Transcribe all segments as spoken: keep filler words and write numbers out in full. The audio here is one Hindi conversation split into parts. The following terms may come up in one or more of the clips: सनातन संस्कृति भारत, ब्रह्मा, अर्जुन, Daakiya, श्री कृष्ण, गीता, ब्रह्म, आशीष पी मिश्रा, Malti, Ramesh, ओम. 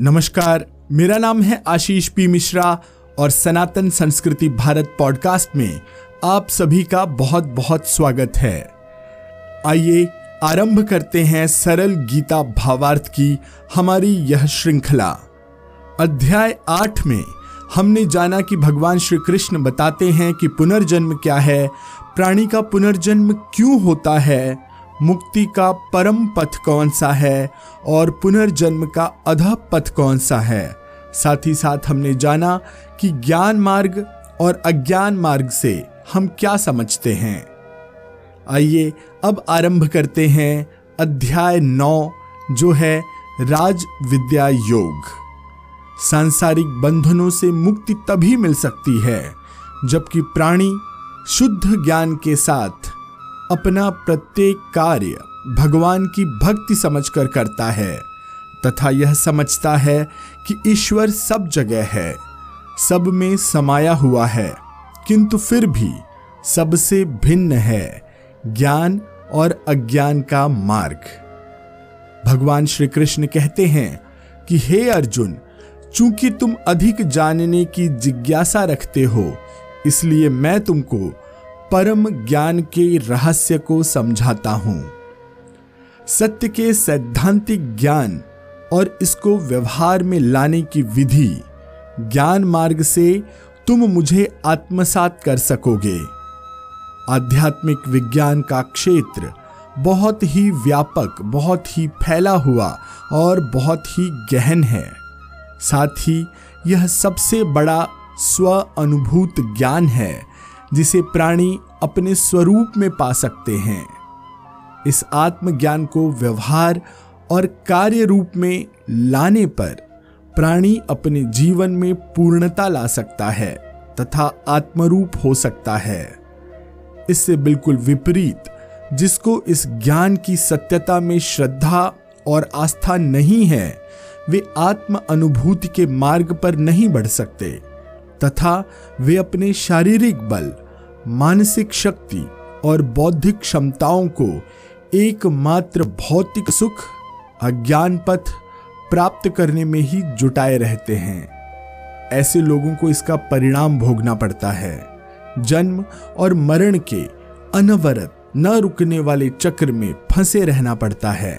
नमस्कार, मेरा नाम है आशीष पी मिश्रा और सनातन संस्कृति भारत पॉडकास्ट में आप सभी का बहुत बहुत स्वागत है। आइए आरंभ करते हैं सरल गीता भावार्थ की हमारी यह श्रृंखला। अध्याय आठ में हमने जाना कि भगवान श्री कृष्ण बताते हैं कि पुनर्जन्म क्या है, प्राणी का पुनर्जन्म क्यों होता है, मुक्ति का परम पथ कौन सा है और पुनर्जन्म का अधः पथ कौन सा है। साथ ही साथ हमने जाना कि ज्ञान मार्ग और अज्ञान मार्ग से हम क्या समझते हैं। आइए अब आरंभ करते हैं अध्याय नौ, जो है राज विद्या योग। सांसारिक बंधनों से मुक्ति तभी मिल सकती है जबकि प्राणी शुद्ध ज्ञान के साथ अपना प्रत्येक कार्य भगवान की भक्ति समझकर करता है तथा यह समझता है कि ईश्वर सब जगह है, सब में समाया हुआ है, किंतु फिर भी सबसे भिन्न है ज्ञान और अज्ञान का मार्ग। भगवान श्री कृष्ण कहते हैं कि हे अर्जुन, चूंकि तुम अधिक जानने की जिज्ञासा रखते हो, इसलिए मैं तुमको परम ज्ञान के रहस्य को समझाता हूं। सत्य के सैद्धांतिक ज्ञान और इसको व्यवहार में लाने की विधि, ज्ञान मार्ग से तुम मुझे आत्मसात कर सकोगे। आध्यात्मिक विज्ञान का क्षेत्र बहुत ही व्यापक, बहुत ही फैला हुआ और बहुत ही गहन है। साथ ही यह सबसे बड़ा स्व अनुभूत ज्ञान है जिसे प्राणी अपने स्वरूप में पा सकते हैं। इस आत्मज्ञान को व्यवहार और कार्य रूप में लाने पर प्राणी अपने जीवन में पूर्णता ला सकता है तथा आत्मरूप हो सकता है। इससे बिल्कुल विपरीत जिसको इस ज्ञान की सत्यता में श्रद्धा और आस्था नहीं है, वे आत्म अनुभूति के मार्ग पर नहीं बढ़ सकते तथा वे अपने शारीरिक बल, मानसिक शक्ति और बौद्धिक क्षमताओं को एकमात्र भौतिक सुख, अज्ञान पथ प्राप्त करने में ही जुटाए रहते हैं। ऐसे लोगों को इसका परिणाम भोगना पड़ता है। जन्म और मरण के अनवरत, न रुकने वाले चक्र में फंसे रहना पड़ता है।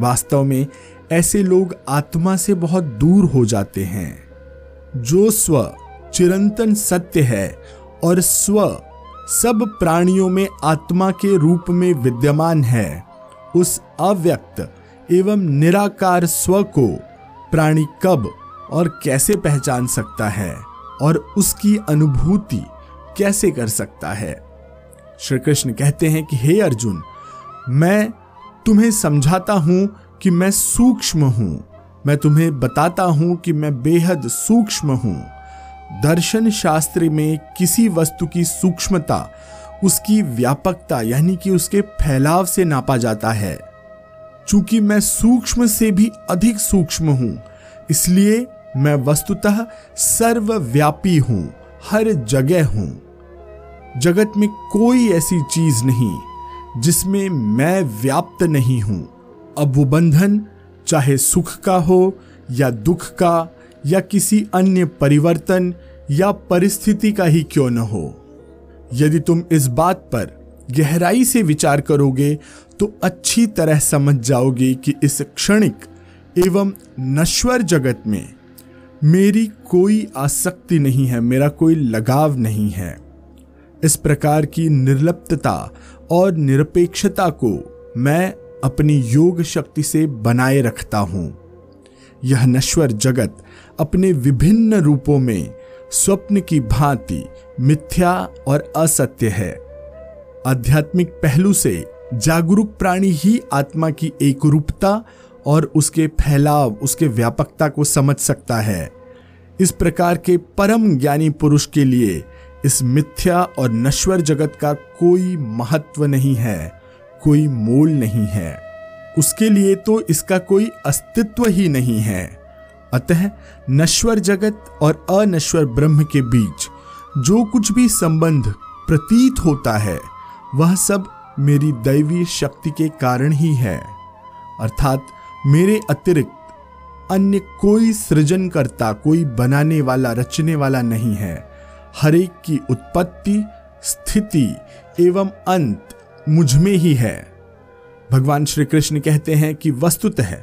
वास्तव में ऐसे लोग आत्मा से बहुत दूर हो जाते हैं। जो स्व चिरंतन सत्य है और स्व सब प्राणियों में आत्मा के रूप में विद्यमान है, उस अव्यक्त एवं निराकार स्व को प्राणी कब और कैसे पहचान सकता है और उसकी अनुभूति कैसे कर सकता है। श्री कृष्ण कहते हैं कि हे अर्जुन, मैं तुम्हें समझाता हूँ कि मैं सूक्ष्म हूँ, मैं तुम्हें बताता हूँ कि मैं बेहद सूक्ष्म हूँ। दर्शन शास्त्र में किसी वस्तु की सूक्ष्मता उसकी व्यापकता यानी कि उसके फैलाव से नापा जाता है। चूंकि मैं सूक्ष्म से भी अधिक सूक्ष्म हूँ, इसलिए मैं वस्तुतः सर्वव्यापी हूँ, हर जगह हूँ। जगत में कोई ऐसी चीज़ नहीं जिसमें मैं व्याप्त नहीं हूँ। अब वो बंधन चाहे सुख का हो या दुख का या किसी अन्य परिवर्तन या परिस्थिति का ही क्यों न हो, यदि तुम इस बात पर गहराई से विचार करोगे तो अच्छी तरह समझ जाओगे कि इस क्षणिक एवं नश्वर जगत में मेरी कोई आसक्ति नहीं है, मेरा कोई लगाव नहीं है। इस प्रकार की निर्लिप्तता और निरपेक्षता को मैं अपनी योग शक्ति से बनाए रखता हूँ। यह नश्वर जगत अपने विभिन्न रूपों में स्वप्न की भांति मिथ्या और असत्य है। आध्यात्मिक पहलू से जागरूक प्राणी ही आत्मा की एकरूपता और उसके फैलाव, उसके व्यापकता को समझ सकता है। इस प्रकार के परम ज्ञानी पुरुष के लिए इस मिथ्या और नश्वर जगत का कोई महत्व नहीं है, कोई मोल नहीं है, उसके लिए तो इसका कोई अस्तित्व ही नहीं है। अतः नश्वर जगत और अनश्वर ब्रह्म के बीच जो कुछ भी संबंध प्रतीत होता है वह सब मेरी दैवीय शक्ति के कारण ही है। अर्थात मेरे अतिरिक्त अन्य कोई सृजनकर्ता, कोई बनाने वाला, रचने वाला नहीं है। हर एक की उत्पत्ति, स्थिति एवं अंत मुझ में ही है। भगवान श्री कृष्ण कहते हैं कि वस्तुतः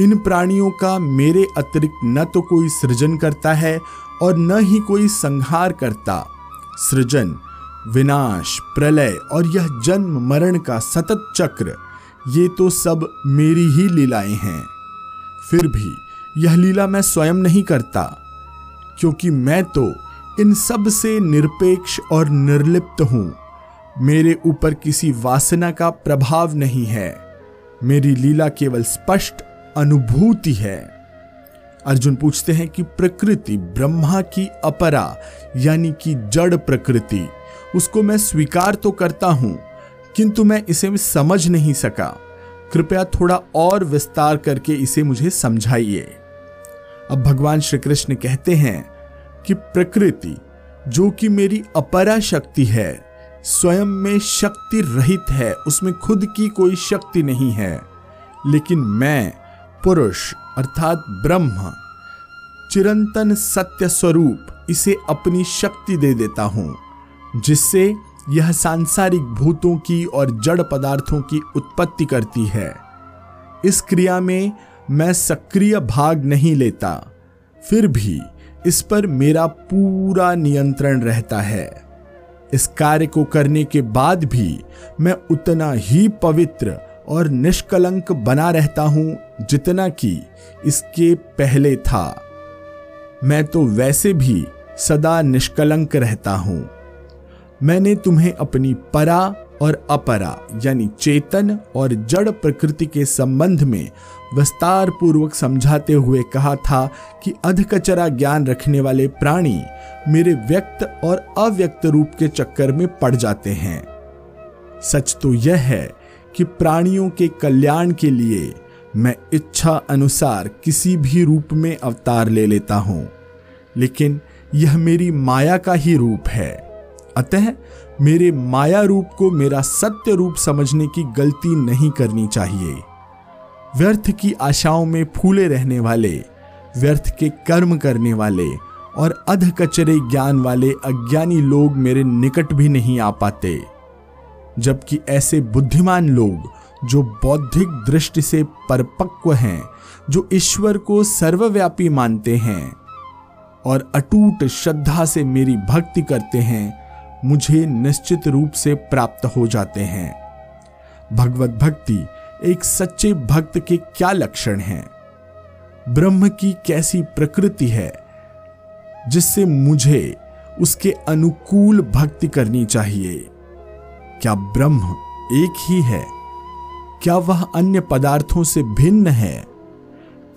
इन प्राणियों का मेरे अतिरिक्त न तो कोई सृजन करता है और न ही कोई संहार करता। सृजन, विनाश, प्रलय और यह जन्म मरण का सतत चक्र, ये तो सब मेरी ही लीलाएं हैं। फिर भी यह लीला मैं स्वयं नहीं करता, क्योंकि मैं तो इन सब से निरपेक्ष और निर्लिप्त हूँ। मेरे ऊपर किसी वासना का प्रभाव नहीं है। मेरी लीला केवल स्पष्ट अनुभूति है। अर्जुन पूछते हैं कि प्रकृति, ब्रह्मा की अपरा यानी कि जड़ प्रकृति, उसको मैं स्वीकार तो करता हूँ, किंतु मैं इसे समझ नहीं सका। कृपया थोड़ा और विस्तार करके इसे मुझे समझाइए। अब भगवान श्री कृष्ण कहते हैं कि प्रकृति, जो कि मेरी अपरा शक्ति है, स्वयं में शक्ति रहित है, उसमें खुद की कोई शक्ति नहीं है। लेकिन मैं पुरुष अर्थात ब्रह्म, चिरंतन सत्य स्वरूप, इसे अपनी शक्ति दे देता हूँ, जिससे यह सांसारिक भूतों की और जड़ पदार्थों की उत्पत्ति करती है। इस क्रिया में मैं सक्रिय भाग नहीं लेता, फिर भी इस पर मेरा पूरा नियंत्रण रहता है। इस कार्य को करने के बाद भी मैं उतना ही पवित्र और निष्कलंक बना रहता हूँ जितना कि इसके पहले था। मैं तो वैसे भी सदा निष्कलंक रहता हूँ। मैंने तुम्हें अपनी परा और अपरा यानी चेतन और जड़ प्रकृति के संबंध में विस्तार पूर्वक समझाते हुए कहा था कि अधकचरा ज्ञान रखने वाले प्राणी मेरे व्यक्त और अव्यक्त रूप के चक्कर में पड़ जाते हैं। सच तो यह है कि प्राणियों के कल्याण के लिए मैं इच्छा अनुसार किसी भी रूप में अवतार ले लेता हूँ, लेकिन यह मेरी माया का ही रूप है। अतः मेरे माया रूप को मेरा सत्य रूप समझने की गलती नहीं करनी चाहिए। व्यर्थ की आशाओं में फूले रहने वाले, व्यर्थ के कर्म करने वाले और अधकचरे ज्ञान वाले अज्ञानी लोग मेरे निकट भी नहीं आ पाते, जबकि ऐसे बुद्धिमान लोग जो बौद्धिक दृष्टि से परिपक्व हैं, जो ईश्वर को सर्वव्यापी मानते हैं और अटूट श्रद्धा से मेरी भक्ति करते हैं, मुझे निश्चित रूप से प्राप्त हो जाते हैं। भगवत भक्ति, एक सच्चे भक्त के क्या लक्षण हैं? ब्रह्म की कैसी प्रकृति है जिससे मुझे उसके अनुकूल भक्ति करनी चाहिए? क्या ब्रह्म एक ही है? क्या वह अन्य पदार्थों से भिन्न है?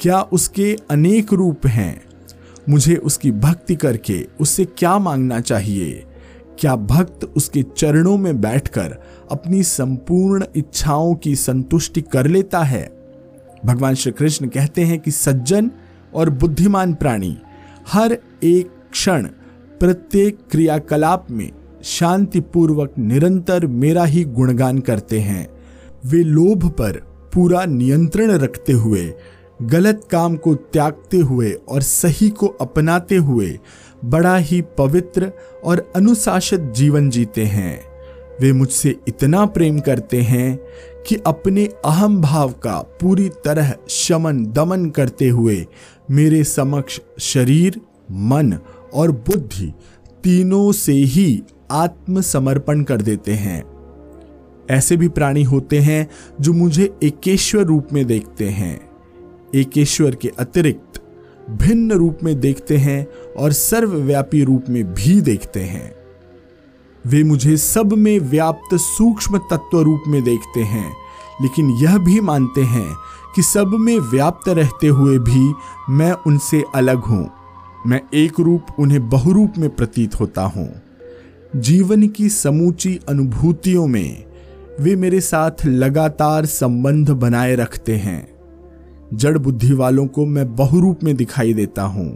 क्या उसके अनेक रूप हैं? मुझे उसकी भक्ति करके उससे क्या मांगना चाहिए? क्या भक्त उसके चरणों में बैठकर अपनी संपूर्ण इच्छाओं की संतुष्टि कर लेता है? भगवान श्री कृष्ण कहते हैं कि सज्जन और बुद्धिमान प्राणी हर एक क्षण, प्रत्येक क्रियाकलाप में शांतिपूर्वक निरंतर मेरा ही गुणगान करते हैं। वे लोभ पर पूरा नियंत्रण रखते हुए, गलत काम को त्यागते हुए और सही को अपनाते हुए बड़ा ही पवित्र और अनुशासित जीवन जीते हैं। वे मुझसे इतना प्रेम करते हैं कि अपने अहम भाव का पूरी तरह शमन दमन करते हुए मेरे समक्ष शरीर, मन और बुद्धि तीनों से ही आत्मसमर्पण कर देते हैं। ऐसे भी प्राणी होते हैं जो मुझे एकेश्वर रूप में देखते हैं, एकेश्वर के अतिरिक्त भिन्न रूप में देखते हैं और सर्वव्यापी रूप में भी देखते हैं। वे मुझे सब में व्याप्त सूक्ष्म तत्व रूप में देखते हैं, लेकिन यह भी मानते हैं कि सब में व्याप्त रहते हुए भी मैं उनसे अलग हूँ। मैं एक रूप उन्हें बहुरूप में प्रतीत होता हूँ। जीवन की समूची अनुभूतियों में वे मेरे साथ लगातार संबंध बनाए रखते हैं। जड़ बुद्धि वालों को मैं बहुरूप में दिखाई देता हूँ।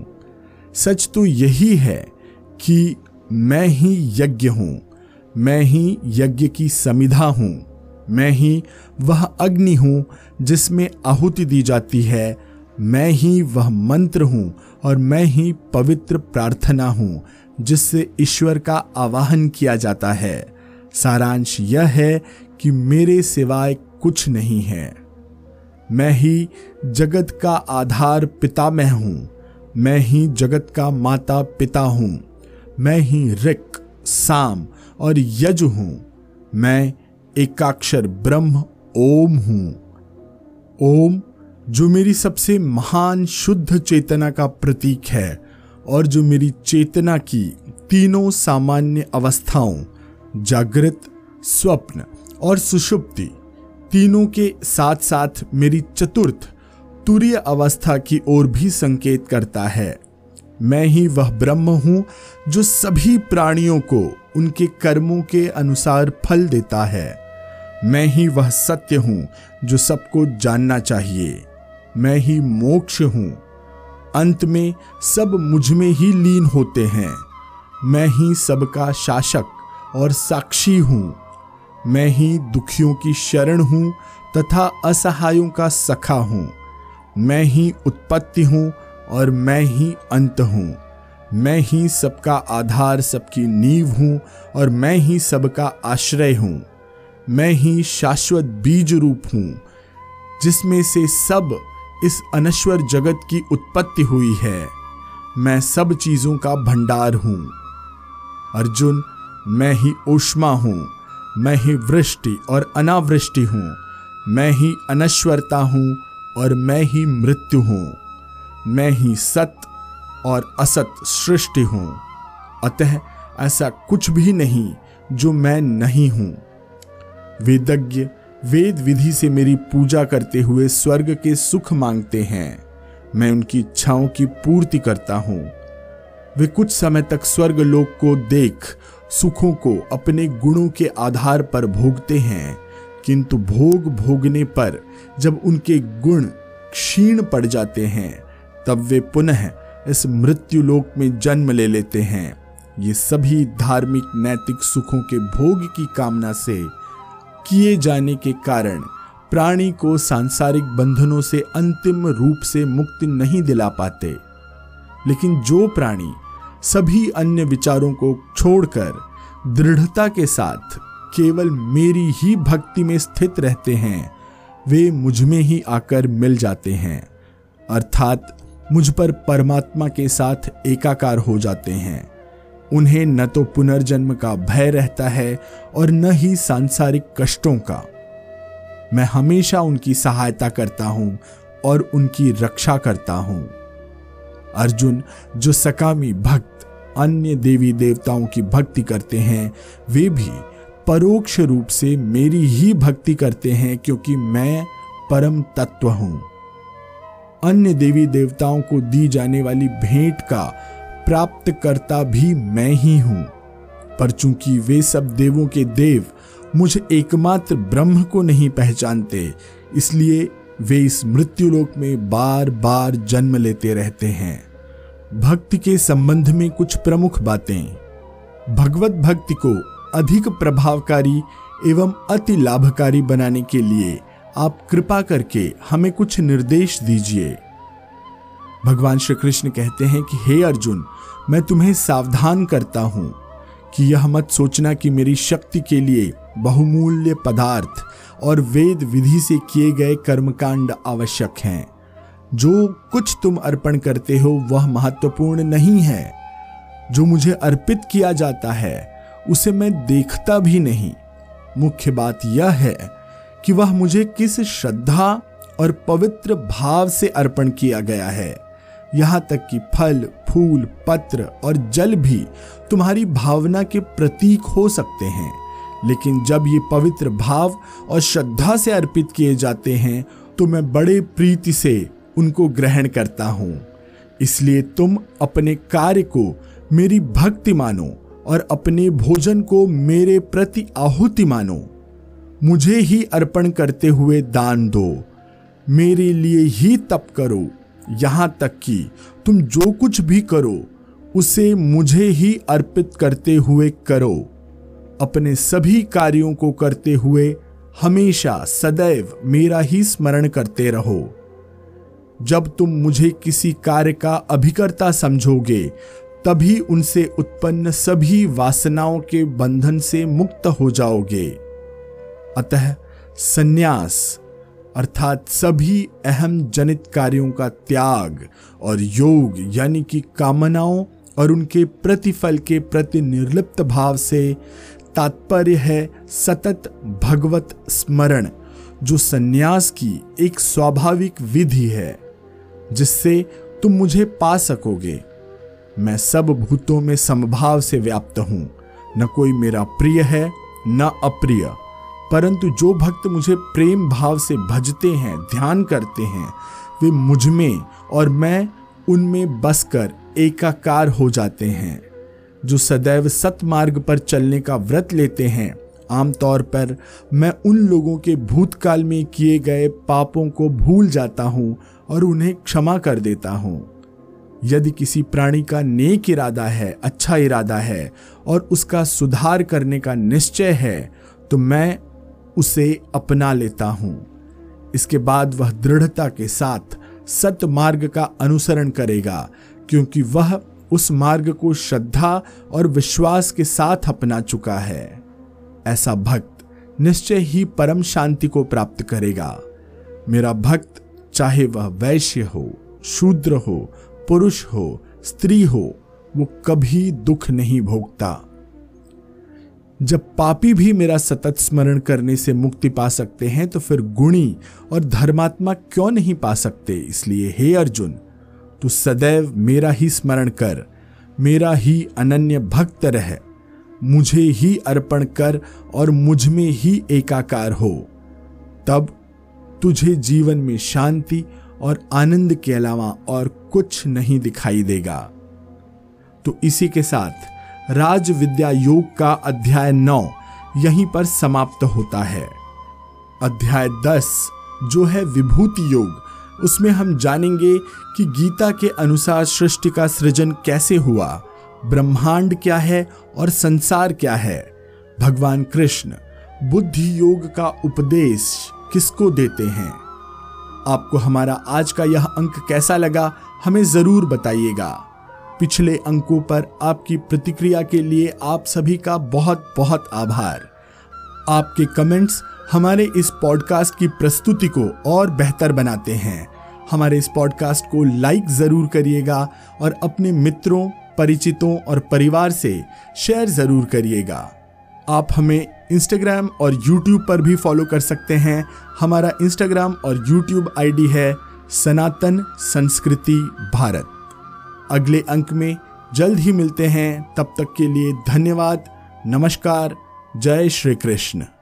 सच तो यही है कि मैं ही यज्ञ हूँ, मैं ही यज्ञ की समिधा हूँ, मैं ही वह अग्नि हूँ जिसमें आहुति दी जाती है, मैं ही वह मंत्र हूँ और मैं ही पवित्र प्रार्थना हूँ जिससे ईश्वर का आवाहन किया जाता है। सारांश यह है कि मेरे सिवाय कुछ नहीं है। मैं ही जगत का आधार पितामह हूँ। मैं ही जगत का माता पिता हूँ। मैं ही ऋक्, साम और यजु हूँ। मैं एकाक्षर ब्रह्म ओम हूँ। ओम जो मेरी सबसे महान शुद्ध चेतना का प्रतीक है और जो मेरी चेतना की तीनों सामान्य अवस्थाओं जागृत, स्वप्न और सुषुप्ति तीनों के साथ साथ मेरी चतुर्थ तुरीय अवस्था की ओर भी संकेत करता है। मैं ही वह ब्रह्म हूँ जो सभी प्राणियों को उनके कर्मों के अनुसार फल देता है। मैं ही वह सत्य हूँ जो सबको जानना चाहिए। मैं ही मोक्ष हूँ। अंत में सब मुझ में ही लीन होते हैं। मैं ही सबका शासक और साक्षी हूँ। मैं ही दुखियों की शरण हूँ तथा असहायों का सखा हूँ। मैं ही उत्पत्ति हूँ और मैं ही अंत हूँ। मैं ही सबका आधार, सबकी नींव हूँ और मैं ही सबका आश्रय हूँ। मैं ही शाश्वत बीज रूप हूँ जिसमें से सब इस अनश्वर जगत की उत्पत्ति हुई है। मैं सब चीज़ों का भंडार हूँ। अर्जुन, मैं ही ऊष्मा हूँ। मैं ही वृष्टि और अनावृष्टि हूँ। मैं ही अनश्वरता हूँ और मैं ही मृत्यु हूँ। मैं ही सत और असत सृष्टि हूँ। अतः ऐसा कुछ भी नहीं जो मैं नहीं हूँ। वेदज्ञ वेद विधि से मेरी पूजा करते हुए स्वर्ग के सुख मांगते हैं। मैं उनकी इच्छाओं की पूर्ति करता हूँ। वे कुछ समय तक स्वर्ग लोक को देख सुखों को अपने गुणों के आधार पर भोगते हैं, किंतु भोग भोगने पर जब उनके गुण क्षीण पड़ जाते हैं तब वे पुनः इस मृत्यु लोक में जन्म ले लेते हैं। ये सभी धार्मिक नैतिक सुखों के भोग की कामना से किए जाने के कारण प्राणी को सांसारिक बंधनों से अंतिम रूप से मुक्ति नहीं दिला पाते। लेकिन जो प्राणी सभी अन्य विचारों को छोड़कर दृढ़ता के साथ केवल मेरी ही भक्ति में स्थित रहते हैं, वे मुझ में ही आकर मिल जाते हैं, अर्थात मुझ पर परमात्मा के साथ एकाकार हो जाते हैं। उन्हें न तो पुनर्जन्म का भय रहता है और न ही सांसारिक कष्टों का। मैं हमेशा उनकी सहायता करता हूँ और उनकी रक्षा करता हूँ। अर्जुन, जो सकामी भक्त अन्य देवी देवताओं की भक्ति करते हैं, वे भी परोक्ष रूप से मेरी ही भक्ति करते हैं, क्योंकि मैं परम तत्व हूँ। अन्य देवी देवताओं को दी जाने वाली भेंट का प्राप्त करता भी मैं ही हूँ, पर चूंकि वे सब देवों के देव मुझे एकमात्र ब्रह्म को नहीं पहचानते, इसलिए वे इस मृत्युलोक में बार बार जन्म लेते रहते हैं। भक्ति के संबंध में कुछ प्रमुख बातें। भगवत भक्ति को अधिक प्रभावकारी एवं अति लाभकारी बनाने के लिए आप कृपा करके हमें कुछ निर्देश दीजिए। भगवान श्री कृष्ण कहते हैं कि हे अर्जुन, मैं तुम्हें सावधान करता हूँ कि यह मत सोचना कि मेरी शक्ति के लिए बहुमूल्य पदार्थ और वेद विधि से किए गए कर्मकांड आवश्यक हैं। जो कुछ तुम अर्पण करते हो वह महत्वपूर्ण नहीं है। जो मुझे अर्पित किया जाता है उसे मैं देखता भी नहीं। मुख्य बात यह है कि वह मुझे किस श्रद्धा और पवित्र भाव से अर्पण किया गया है। यहाँ तक कि फल, फूल, पत्र और जल भी तुम्हारी भावना के प्रतीक हो सकते हैं, लेकिन जब ये पवित्र भाव और श्रद्धा से अर्पित किए जाते हैं तो मैं बड़े प्रीति से उनको ग्रहण करता हूँ। इसलिए तुम अपने कार्य को मेरी भक्ति मानो और अपने भोजन को मेरे प्रति आहुति मानो। मुझे ही अर्पण करते हुए दान दो। मेरे लिए ही तप करो। यहाँ तक कि तुम जो कुछ भी करो उसे मुझे ही अर्पित करते हुए करो। अपने सभी कार्यों को करते हुए हमेशा सदैव मेरा ही स्मरण करते रहो। जब तुम मुझे किसी कार्य का अभिकर्ता समझोगे तभी उनसे उत्पन्न सभी वासनाओं के बंधन से मुक्त हो जाओगे। अतः संन्यास अर्थात सभी अहम जनित कार्यों का त्याग और योग यानी कि कामनाओं और उनके प्रतिफल के प्रति निर्लिप्त भाव से तात्पर्य है सतत भगवत स्मरण, जो संन्यास की एक स्वाभाविक विधि है जिससे तुम मुझे पा सकोगे। मैं सब भूतों में समभाव से व्याप्त हूँ, न कोई मेरा प्रिय है न अप्रिय, परंतु जो भक्त मुझे प्रेम भाव से भजते हैं, ध्यान करते हैं, वे मुझ में और मैं उनमें बसकर एकाकार हो जाते हैं। जो सदैव सतमार्ग पर चलने का व्रत लेते हैं, आमतौर पर मैं उन लोगों के भूतकाल में किए गए पापों को भूल जाता हूँ और उन्हें क्षमा कर देता हूँ। यदि किसी प्राणी का नेक इरादा है, अच्छा इरादा है और उसका सुधार करने का निश्चय है तो मैं उसे अपना लेता हूँ। इसके बाद वह दृढ़ता के साथ सतमार्ग का अनुसरण करेगा, क्योंकि वह उस मार्ग को श्रद्धा और विश्वास के साथ अपना चुका है। ऐसा भक्त निश्चय ही परम शांति को प्राप्त करेगा। मेरा भक्त चाहे वह वैश्य हो, शूद्र हो, पुरुष हो, स्त्री हो, वो कभी दुख नहीं भोगता। जब पापी भी मेरा सतत स्मरण करने से मुक्ति पा सकते हैं तो फिर गुणी और धर्मात्मा क्यों नहीं पा सकते? इसलिए हे अर्जुन, तू सदैव मेरा ही स्मरण कर, मेरा ही अनन्य भक्त रह, मुझे ही अर्पण कर और मुझ में ही एकाकार हो, तब तुझे जीवन में शांति और आनंद के अलावा और कुछ नहीं दिखाई देगा। तो इसी के साथ राज विद्या योग का अध्याय नौ यहीं पर समाप्त होता है। अध्याय दस जो है विभूति योग, उसमें हम जानेंगे कि गीता के अनुसार सृष्टि का सृजन कैसे हुआ, ब्रह्मांड क्या है और संसार क्या है, भगवान कृष्ण बुद्धि योग का उपदेश किसको देते हैं। आपको हमारा आज का यह अंक कैसा लगा हमें ज़रूर बताइएगा। पिछले अंकों पर आपकी प्रतिक्रिया के लिए आप सभी का बहुत बहुत आभार। आपके कमेंट्स हमारे इस पॉडकास्ट की प्रस्तुति को और बेहतर बनाते हैं। हमारे इस पॉडकास्ट को लाइक ज़रूर करिएगा और अपने मित्रों, परिचितों और परिवार से शेयर ज़रूर करिएगा। आप हमें इंस्टाग्राम और यूट्यूब पर भी फॉलो कर सकते हैं। हमारा इंस्टाग्राम और यूट्यूब आईडी है सनातन संस्कृति भारत। अगले अंक में जल्द ही मिलते हैं, तब तक के लिए धन्यवाद। नमस्कार। जय श्री कृष्ण।